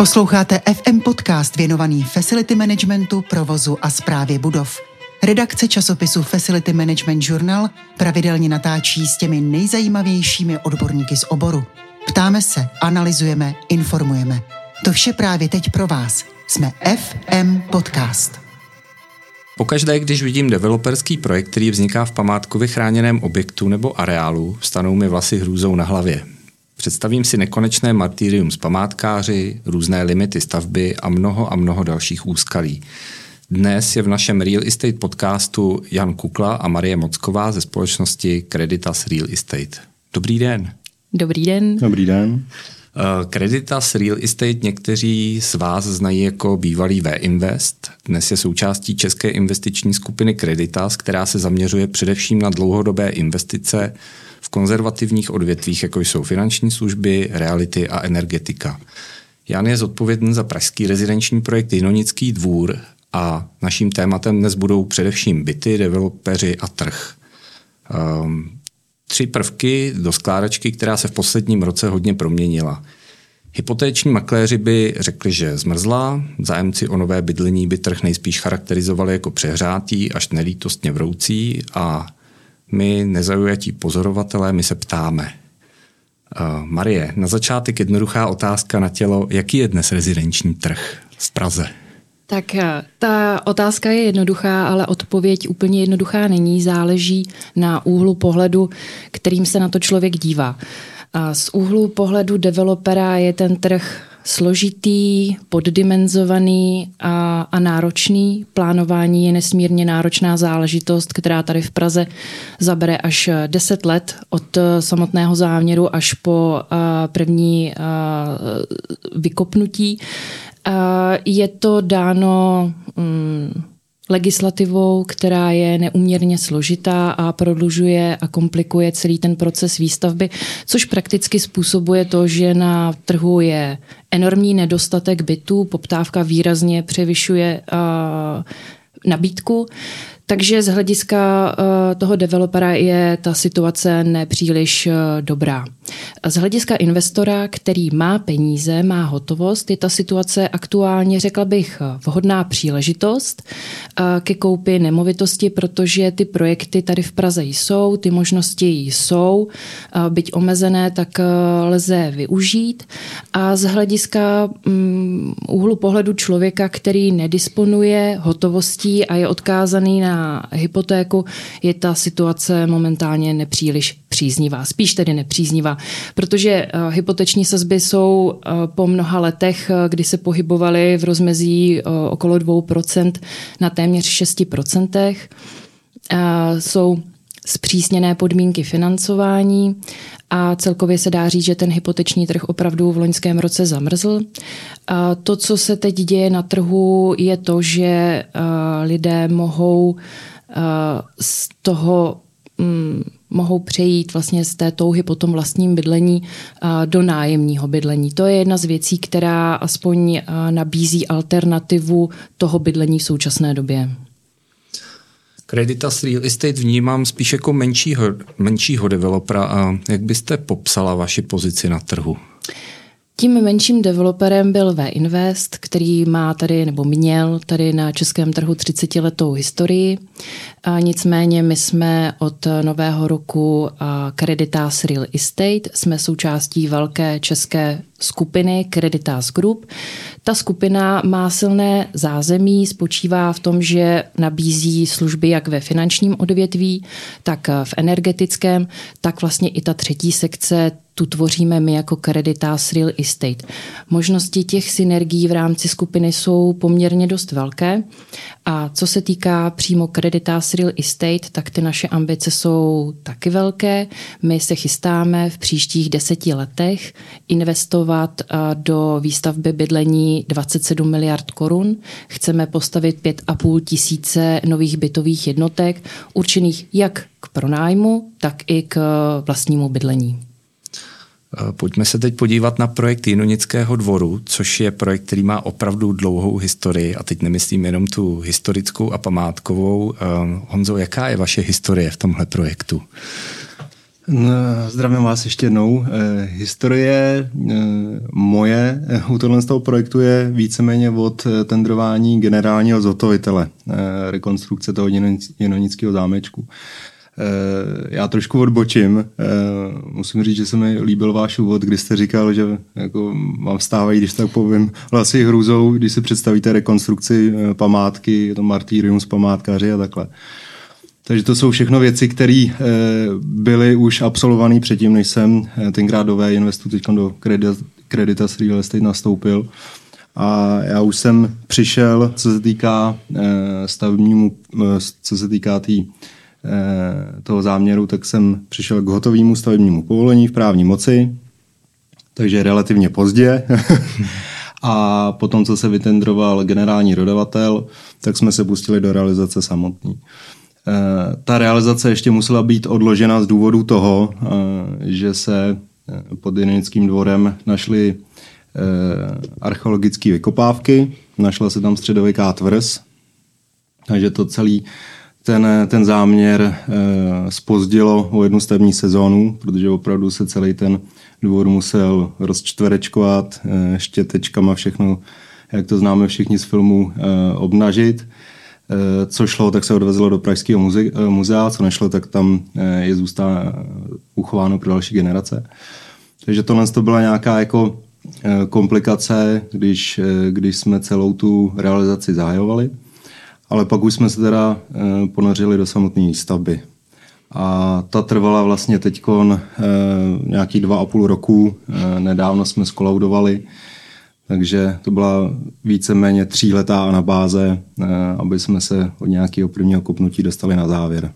Posloucháte FM Podcast věnovaný Facility Managementu, provozu a správě budov. Redakce časopisu Facility Management Journal pravidelně natáčí s těmi nejzajímavějšími odborníky z oboru. Ptáme se, analyzujeme, informujeme. To vše právě teď pro vás. Jsme FM Podcast. Pokaždé, když vidím developerský projekt, který vzniká v památkově chráněném objektu nebo areálu, stanou mi vlasy hrůzou na hlavě. Představím si nekonečné martýrium s památkáři, různé limity stavby a mnoho dalších úskalí. Dnes je v našem Real Estate podcastu Jan Kukla a Marie Mocková ze společnosti Creditas Real Estate. Dobrý den. Dobrý den. Dobrý den. Creditas Real Estate někteří z vás znají jako bývalý V-Invest. Dnes je součástí české investiční skupiny Creditas, která se zaměřuje především na dlouhodobé investice v konzervativních odvětvích, jako jsou finanční služby, reality a energetika. Jan je zodpovědný za pražský rezidenční projekt Jinonický dvůr a naším tématem dnes budou především byty, developeři a trh. Tři prvky do skládačky, která se v posledním roce hodně proměnila. Hypotéční makléři by řekli, že zmrzla, zájemci o nové bydlení by trh nejspíš charakterizovali jako přehrátý až nelítostně vroucí a my, nezaujatí pozorovatelé, my se ptáme. Marie, na začátek jednoduchá otázka na tělo, jaký je dnes rezidenční trh v Praze? Tak ta otázka je jednoduchá, ale odpověď úplně jednoduchá není. Záleží na úhlu pohledu, kterým se na to člověk dívá. A z úhlu pohledu developera je ten trh složitý, poddimenzovaný a náročný. Plánování je nesmírně náročná záležitost, která tady v Praze zabere až 10 let od samotného záměru až po první vykopnutí. Je to dáno legislativou, která je neúměrně složitá a prodlužuje a komplikuje celý ten proces výstavby, což prakticky způsobuje to, že na trhu je enormní nedostatek bytů, poptávka výrazně převyšuje nabídku, takže z hlediska toho developera je ta situace nepříliš dobrá. Z hlediska investora, který má peníze, má hotovost, je ta situace aktuálně, řekla bych, vhodná příležitost ke koupi nemovitosti, protože ty projekty tady v Praze jsou, ty možnosti jsou, byť omezené, tak lze využít. A z hlediska úhlu pohledu člověka, který nedisponuje hotovostí a je odkázaný na hypotéku, je ta situace momentálně nepříliš příznivá. Spíš tedy nepříznivá, protože hypoteční sazby jsou po mnoha letech, kdy se pohybovaly v rozmezí okolo 2% na téměř 6%. Jsou zpřísněné podmínky financování a celkově se dá říct, že ten hypoteční trh opravdu v loňském roce zamrzl. A to, co se teď děje na trhu, je to, že lidé mohou přejít vlastně z té touhy po tom vlastním bydlení do nájemního bydlení. To je jedna z věcí, která aspoň nabízí alternativu toho bydlení v současné době. Creditas Real Estate vnímám spíš jako menšího developera. A jak byste popsala vaši pozici na trhu? Tím menším developerem byl V-Invest, který má tady nebo měl tady na českém trhu 30-letou historii. A nicméně my jsme od nového roku Creditas Real Estate, jsme součástí velké české skupiny Creditas Group. Ta skupina má silné zázemí, spočívá v tom, že nabízí služby jak ve finančním odvětví, tak v energetickém, tak vlastně i ta třetí sekce, tu tvoříme my jako Creditas Real Estate. Možnosti těch synergií v rámci skupiny jsou poměrně dost velké a co se týká přímo Creditas Real Estate, tak ty naše ambice jsou taky velké. My se chystáme v příštích 10 letech investovat do výstavby bydlení 27 miliard korun. Chceme postavit 5,5 tisíce nových bytových jednotek, určených jak k pronájmu, tak i k vlastnímu bydlení. Pojďme se teď podívat na projekt Jinonického dvoru, což je projekt, který má opravdu dlouhou historii a teď nemyslím jenom tu historickou a památkovou. Honzo, jaká je vaše historie v tomhle projektu? No, zdravím vás ještě jednou. Historie moje u tohle z toho projektu je víceméně od tendrování generálního zhotovitele rekonstrukce toho Jinonického zámečku. Já trošku odbočím. Musím říct, že se mi líbil váš úvod, kdy jste říkal, že jako vám stávají, když tak povím, vlasy hrůzou, když si představíte rekonstrukci památky, to martýrium z památkáři a takhle. Takže to jsou všechno věci, které byly už absolvované předtím, než jsem tenkrát do V-Investu, teď do Creditas Real Estate nastoupil. A já už jsem přišel, co se týká stavebnímu, co se týká toho záměru, tak jsem přišel k hotovému stavebnímu povolení v právní moci, takže relativně pozdě. A potom, co se vytendroval generální dodavatel, tak jsme se pustili do realizace samotné. Ta realizace ještě musela být odložena z důvodu toho, že se pod Jinonickým dvorem našly archeologické vykopávky, našla se tam středověká tvrz, takže to celý ten záměr zpozdilo o jednu stavební sezónu, protože opravdu se celý ten dvor musel rozčtverečkovat, štětečkama všechno, jak to známe všichni z filmů, obnažit. Co šlo, tak se odvezlo do Pražského muzea, co nešlo, tak tam je uchováno pro další generace. Takže tohle to byla nějaká jako komplikace, když jsme celou tu realizaci zahajovali. Ale pak už jsme se teda ponořili do samotné stavby. A ta trvala vlastně teďkon nějaký 2,5 roku. Nedávno jsme skolaudovali. Takže to byla víceméně 3letá anabáze, aby jsme se od nějakého prvního kopnutí dostali na závěr.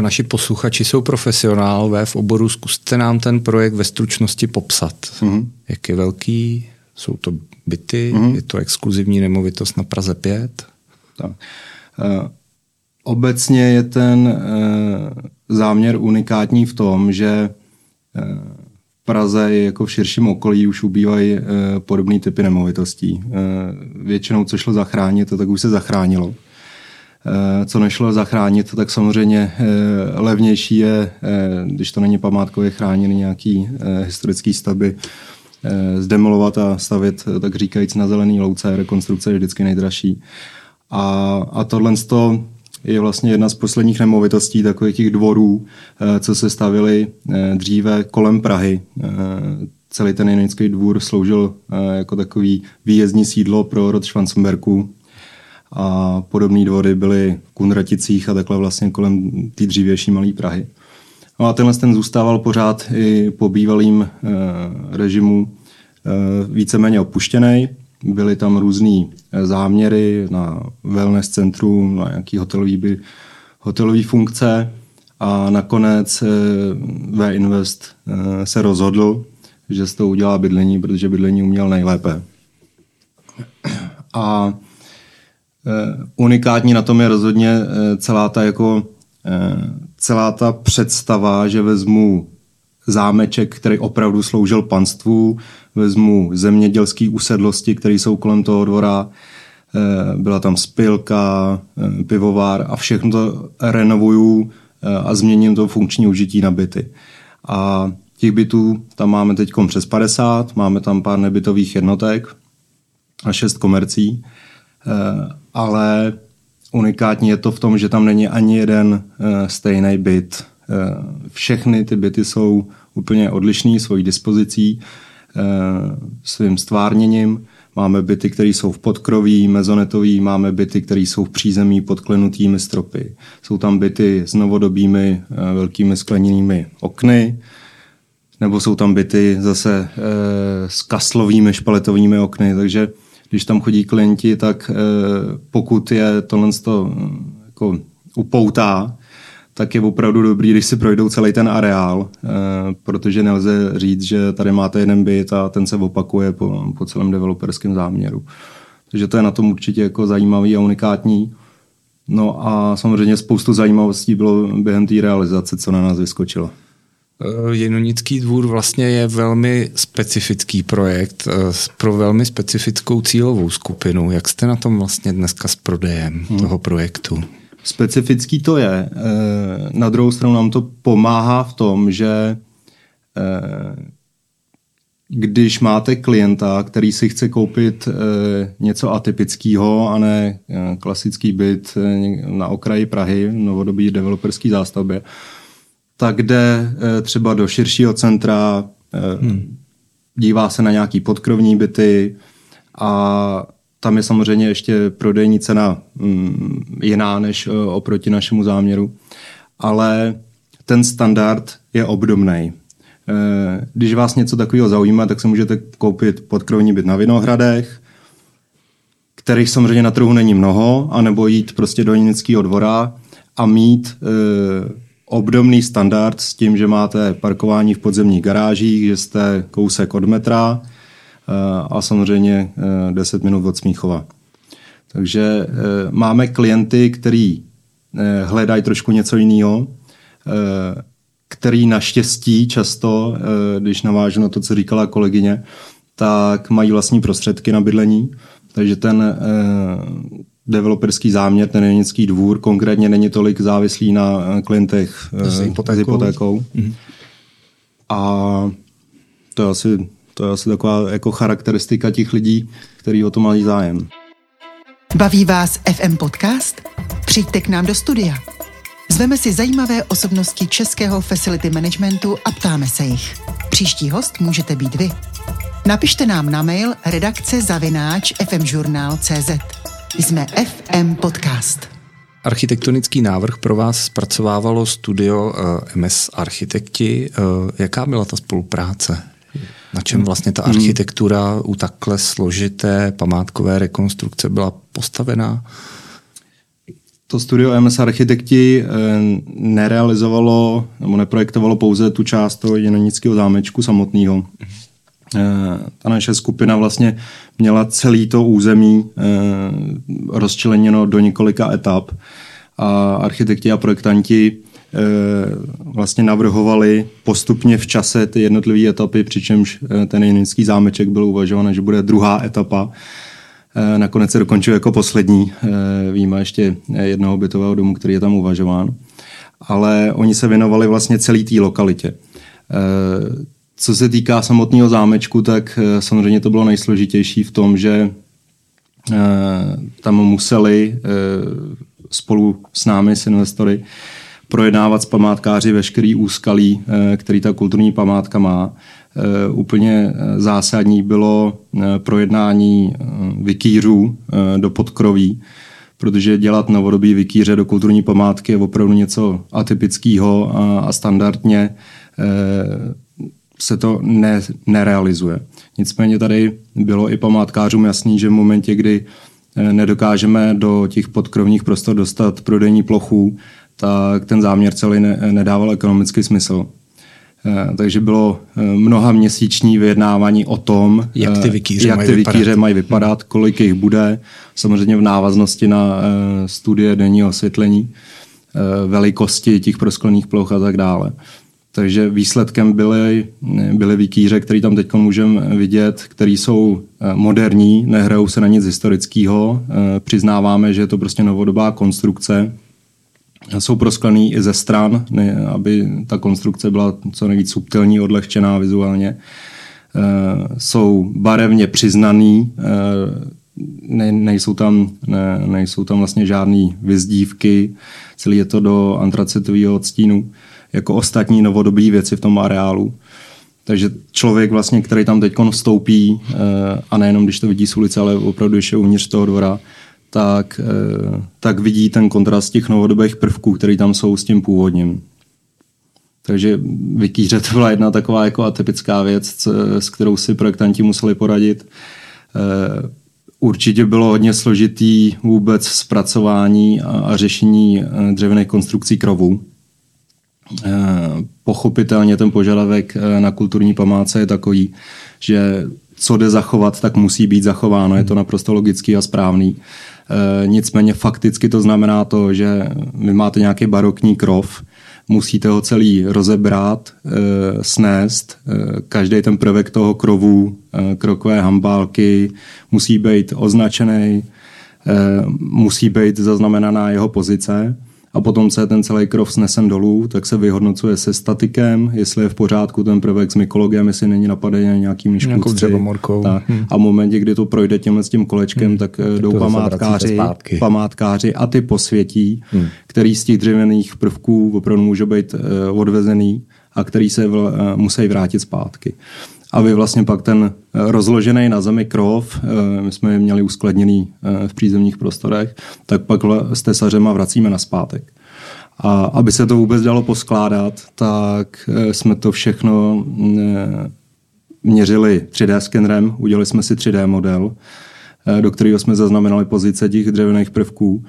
Naši posluchači jsou profesionálové v oboru. Zkuste nám ten projekt ve stručnosti popsat. Mm-hmm. Jak je velký? Jsou to byty? Mm-hmm. Je to exkluzivní nemovitost na Praze 5? Tak. Obecně je ten záměr unikátní v tom, že Praze jako v širším okolí už ubývají podobné typy nemovitostí. Většinou, co šlo zachránit, tak už se zachránilo. Co nešlo zachránit, tak samozřejmě levnější je, když to není památkově chráněné nějaké historické stavby, zdemolovat a stavět, tak říkajíc, na zelený louce. Rekonstrukce je vždycky nejdražší. A tohle je vlastně jedna z posledních nemovitostí takových těch dvorů, co se stavěly dříve kolem Prahy. Celý ten Jinonický dvůr sloužil jako takový výjezdní sídlo pro rod Schwarzenbergů. A podobné dvory byly v Kunraticích a takhle vlastně kolem té dřívější malé Prahy. No a tenhle ten zůstával pořád i po bývalým režimu víceméně opuštěný. Byly tam různý záměry na wellness centrum, na nějaké hotelové funkce a nakonec V-Invest se rozhodl, že z toho udělá bydlení, protože bydlení uměl nejlépe. A unikátní na tom je rozhodně celá ta představa, že vezmu zámeček, který opravdu sloužil panstvu, vezmu zemědělské usedlosti, které jsou kolem toho dvora, byla tam spilka, pivovár a všechno to renovuju a změním to funkční užití na byty. A těch bytů tam máme teď přes 50, máme tam pár nebytových jednotek a 6 komercí, ale unikátní je to v tom, že tam není ani jeden stejný byt. Všechny ty byty jsou úplně odlišný svojí dispozicí, svým stvárněním. Máme byty, které jsou v podkroví, mezonetový, máme byty, které jsou v přízemí podklenutými stropy. Jsou tam byty s novodobými velkými skleněnými okny, nebo jsou tam byty zase s kaslovými špaletovými okny. Takže když tam chodí klienti, tak pokud je tohle jako upoutá, tak je opravdu dobrý, když si projdou celý ten areál, protože nelze říct, že tady máte jeden byt a ten se opakuje po celém developerském záměru. Takže to je na tom určitě jako zajímavý a unikátní. No a samozřejmě spoustu zajímavostí bylo během té realizace, co na nás vyskočilo. Jinonický dvůr vlastně je velmi specifický projekt pro velmi specifickou cílovou skupinu. Jak jste na tom vlastně dneska s prodejem toho projektu? Specifický to je. Na druhou stranu nám to pomáhá v tom, že když máte klienta, který si chce koupit něco atypického a ne klasický byt na okraji Prahy, novodobý developerský zástavbě, tak jde třeba do širšího centra, dívá se na nějaký podkrovní byty a tam je samozřejmě ještě prodejní cena jiná než oproti našemu záměru, ale ten standard je obdobnej. Když vás něco takového zaujímá, tak se můžete koupit podkrovní byt na Vinohradech, kterých samozřejmě na trhu není mnoho, anebo jít prostě do Jinonického dvora a mít obdobný standard s tím, že máte parkování v podzemních garážích, že jste kousek od metra a samozřejmě 10 minut od Smíchova. Takže máme klienty, který hledají trošku něco jiného, který naštěstí často, když navážu na to, co říkala kolegyně, tak mají vlastní prostředky na bydlení, takže ten developerský záměr, ten Jinonický dvůr konkrétně není tolik závislý na klientech s hypotékou. Mm-hmm. A to je asi taková jako charakteristika těch lidí, kteří o to mají zájem. Baví vás FM Podcast? Přijďte k nám do studia. Zveme si zajímavé osobnosti českého facility managementu a ptáme se jich. Příští host můžete být vy. Napište nám na mail redakce@fmjournal.cz. Jsme FM Podcast. Architektonický návrh pro vás zpracovávalo studio MS Architekti. Jaká byla ta spolupráce? Na čem vlastně ta architektura u takhle složité památkové rekonstrukce byla postavená? To studio MS Architekti nerealizovalo nebo neprojektovalo pouze tu část toho Jinonického zámečku samotného. Ta naše skupina vlastně měla celý to území rozčleněno do několika etap a architekti a projektanti vlastně navrhovali postupně v čase ty jednotlivé etapy, přičemž ten Jinonický zámeček byl uvažován, že bude druhá etapa. Nakonec se dokončil jako poslední. Víme ještě jednoho bytového domu, který je tam uvažován. Ale oni se věnovali vlastně celý té lokalitě. Co se týká samotného zámečku, tak samozřejmě to bylo nejsložitější v tom, že tam museli spolu s námi, s investory, projednávat s památkáři veškerý úskalí, který ta kulturní památka má. Úplně zásadní bylo projednání vikýřů do podkroví, protože dělat novodobý vikýře do kulturní památky je opravdu něco atypického a standardně se to nerealizuje. Nicméně tady bylo i památkářům jasný, že v momentě, kdy nedokážeme do těch podkrovních prostor dostat prodejní plochu, tak ten záměr celý nedával ekonomický smysl. Takže bylo mnoha měsíční vyjednávání o tom, jak ty vikýře mají vypadat, kolik jich bude, samozřejmě v návaznosti na studie denního osvětlení, velikosti těch prosklených ploch a tak dále. Takže výsledkem byly vikýře, který tam teď můžeme vidět, který jsou moderní, nehrajou se na nic historického, přiznáváme, že je to prostě novodobá konstrukce, jsou prosklený i ze stran, aby ta konstrukce byla co nejvíc subtilní, odlehčená vizuálně. Jsou barevně přiznaný, nejsou tam vlastně žádný vyzdívky, celý je to do antracitového odstínu, jako ostatní novodobí věci v tom areálu. Takže člověk, vlastně, který tam teď vstoupí, a nejenom když to vidí z ulice, ale opravdu ještě uvnitř toho dvora, tak vidí ten kontrast těch novodobých prvků, které tam jsou s tím původním. Takže vikýře to byla jedna taková jako atypická věc, s kterou si projektanti museli poradit. Určitě bylo hodně složitý vůbec zpracování a řešení dřevěných konstrukcí krovů. Pochopitelně ten požadavek na kulturní památce je takový, že co jde zachovat, tak musí být zachováno. Je to naprosto logický a správný. Nicméně fakticky to znamená to, že vy máte nějaký barokní krov, musíte ho celý rozebrat, snést. Každý ten prvek toho krovu, krokové hambálky musí být označený. musí být zaznamenaná jeho pozice a potom se ten celý krov snesem dolů, tak se vyhodnocuje se statikem, jestli je v pořádku ten prvek s mykologem, jestli není napadený nějakými škůdci. A v momentě, kdy to projde tím kolečkem, tak jdou památkáři a ty posvětí, který z těch dřevěných prvků opravdu může být odvezený a který se musí vrátit zpátky. A vy vlastně pak ten rozložený na zemi krov, my jsme je měli uskladněný v přízemních prostorech, tak pak s tesařema vracíme nazpátek. A aby se to vůbec dalo poskládat, tak jsme to všechno měřili 3D skenerem, udělali jsme si 3D model, do kterého jsme zaznamenali pozice těch dřevěných prvků,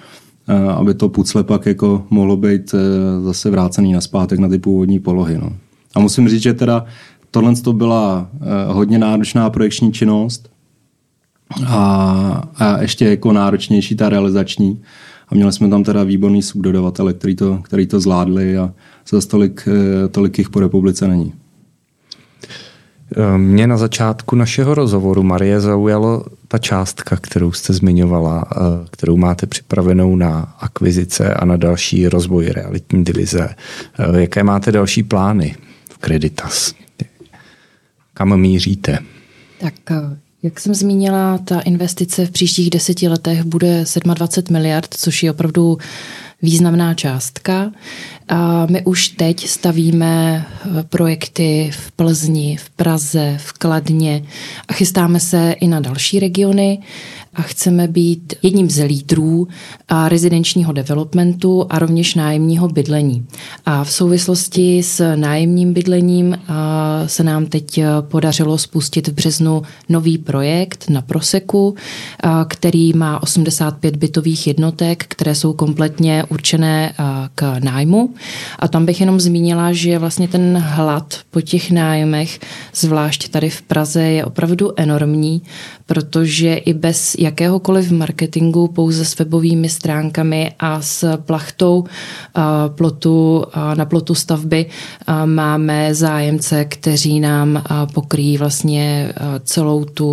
aby to pucle pak jako mohlo být zase vrácený nazpátek na ty původní polohy. No. A musím říct, že teda tohle to byla hodně náročná projekční činnost a ještě jako náročnější ta realizační. A měli jsme tam teda výborný subdodavatele, který to zvládli a zase tolik jich po republice není. Mě na začátku našeho rozhovoru, Marie, zaujalo ta částka, kterou jste zmiňovala, kterou máte připravenou na akvizice a na další rozvoj realitní divize. Jaké máte další plány v Creditas? Kam míříte? Tak, jak jsem zmínila, ta investice v příštích 10 letech bude 27 miliard, což je opravdu významná částka. A my už teď stavíme projekty v Plzni, v Praze, v Kladně a chystáme se i na další regiony a chceme být jedním z lídrů rezidenčního developmentu a rovněž nájemního bydlení. A v souvislosti s nájemním bydlením se nám teď podařilo spustit v březnu nový projekt na Proseku, který má 85 bytových jednotek, které jsou kompletně určené k nájmu. A tam bych jenom zmínila, že vlastně ten hlad po těch nájmech, zvlášť tady v Praze, je opravdu enormní, protože i bez jakéhokoliv marketingu, pouze s webovými stránkami a s plachtou na plotu stavby máme zájemce, kteří nám pokryjí vlastně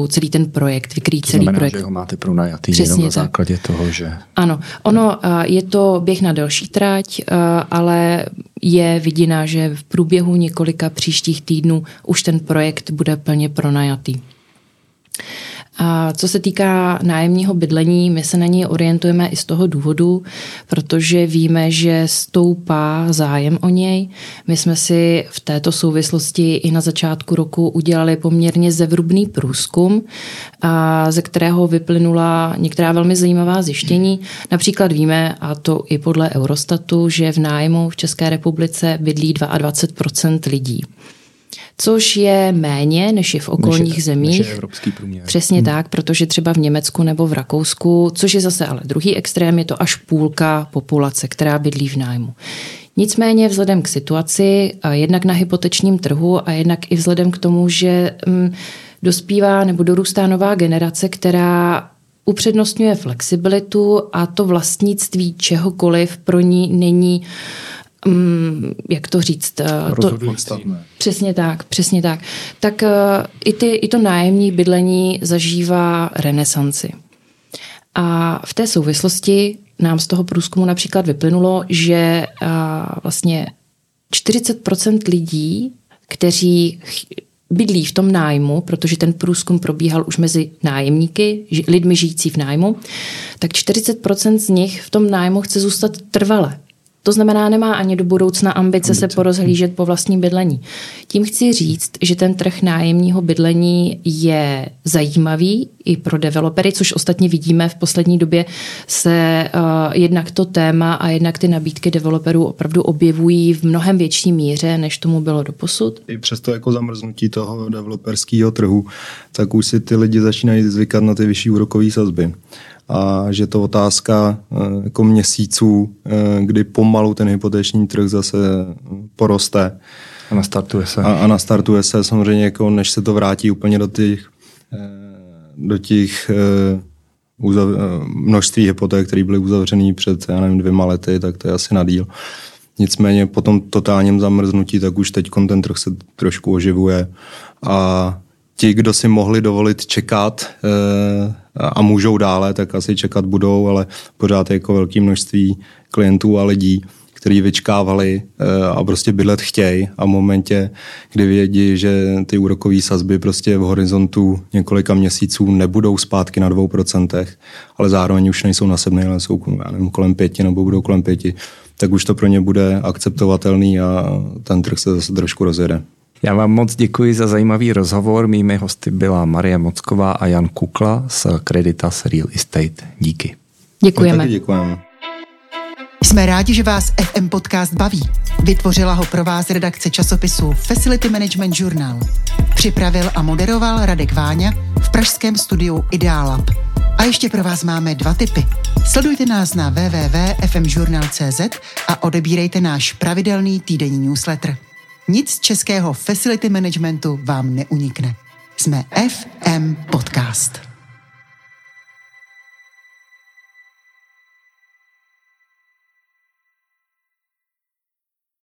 celý ten projekt, vykryjí celý projekt. To znamená, že ho máte pronajatý jenom na základě toho, že... Ano, ono je to běh na delší tráť, ale je vidina, že v průběhu několika příštích týdnů už ten projekt bude plně pronajatý. A co se týká nájemního bydlení, my se na něj orientujeme i z toho důvodu, protože víme, že stoupá zájem o něj. My jsme si v této souvislosti i na začátku roku udělali poměrně zevrubný průzkum, ze kterého vyplynula některá velmi zajímavá zjištění. Například víme, a to i podle Eurostatu, že v nájmu v České republice bydlí 22% lidí. Což je méně, než je v okolních zemích. Než je evropský průměr. Přesně tak, protože třeba v Německu nebo v Rakousku, což je zase ale druhý extrém, je to až půlka populace, která bydlí v nájmu. Nicméně vzhledem k situaci, jednak na hypotečním trhu a jednak i vzhledem k tomu, že dospívá nebo dorůstá nová generace, která upřednostňuje flexibilitu a to vlastnictví čehokoliv pro ní není... jak to říct? Přesně tak. Tak i to nájemní bydlení zažívá renesanci. A v té souvislosti nám z toho průzkumu například vyplynulo, že vlastně 40% lidí, kteří bydlí v tom nájmu, protože ten průzkum probíhal už mezi nájemníky, lidmi žijící v nájmu, tak 40% z nich v tom nájmu chce zůstat trvale. To znamená, nemá ani do budoucna ambice se porozhlížet po vlastním bydlení. Tím chci říct, že ten trh nájemního bydlení je zajímavý i pro developery, což ostatně vidíme v poslední době se jednak to téma a jednak ty nabídky developerů opravdu objevují v mnohem větší míře, než tomu bylo doposud. I přesto jako zamrznutí toho developerského trhu, tak už si ty lidi začínají zvykat na ty vyšší úrokové sazby. A že to otázka jako měsíců, kdy pomalu ten hypoteční trh zase poroste. A nastartuje se. A nastartuje se samozřejmě, jako než se to vrátí úplně do těch množství hypoték, které byly uzavřený před, 2 lety, tak to je asi na díl. Nicméně po tom totálním zamrznutí, tak už teď ten trh se trošku oživuje a ti, kdo si mohli dovolit čekat a můžou dále, tak asi čekat budou, ale pořád je jako velké množství klientů a lidí, který vyčkávali a prostě bydlet chtějí a v momentě, kdy vědí, že ty úrokové sazby prostě v horizontu několika měsíců nebudou zpátky na 2%, ale zároveň už nejsou na 7, ale jsou kolem 5 nebo budou kolem 5, tak už to pro ně bude akceptovatelný a ten trh se zase trošku rozjede. Já vám moc děkuji za zajímavý rozhovor. Mými hosty byla Marie Mocková a Jan Kukla z Creditas Real Estate. Díky. Děkujeme. Děkujeme. Jsme rádi, že vás FM Podcast baví. Vytvořila ho pro vás redakce časopisu Facility Management Journal. Připravil a moderoval Radek Váňa v pražském studiu Idealab. A ještě pro vás máme 2 tipy. Sledujte nás na www.fmjournal.cz a odebírejte náš pravidelný týdenní newsletter. Nic z českého facility managementu vám neunikne. Jsme FM Podcast.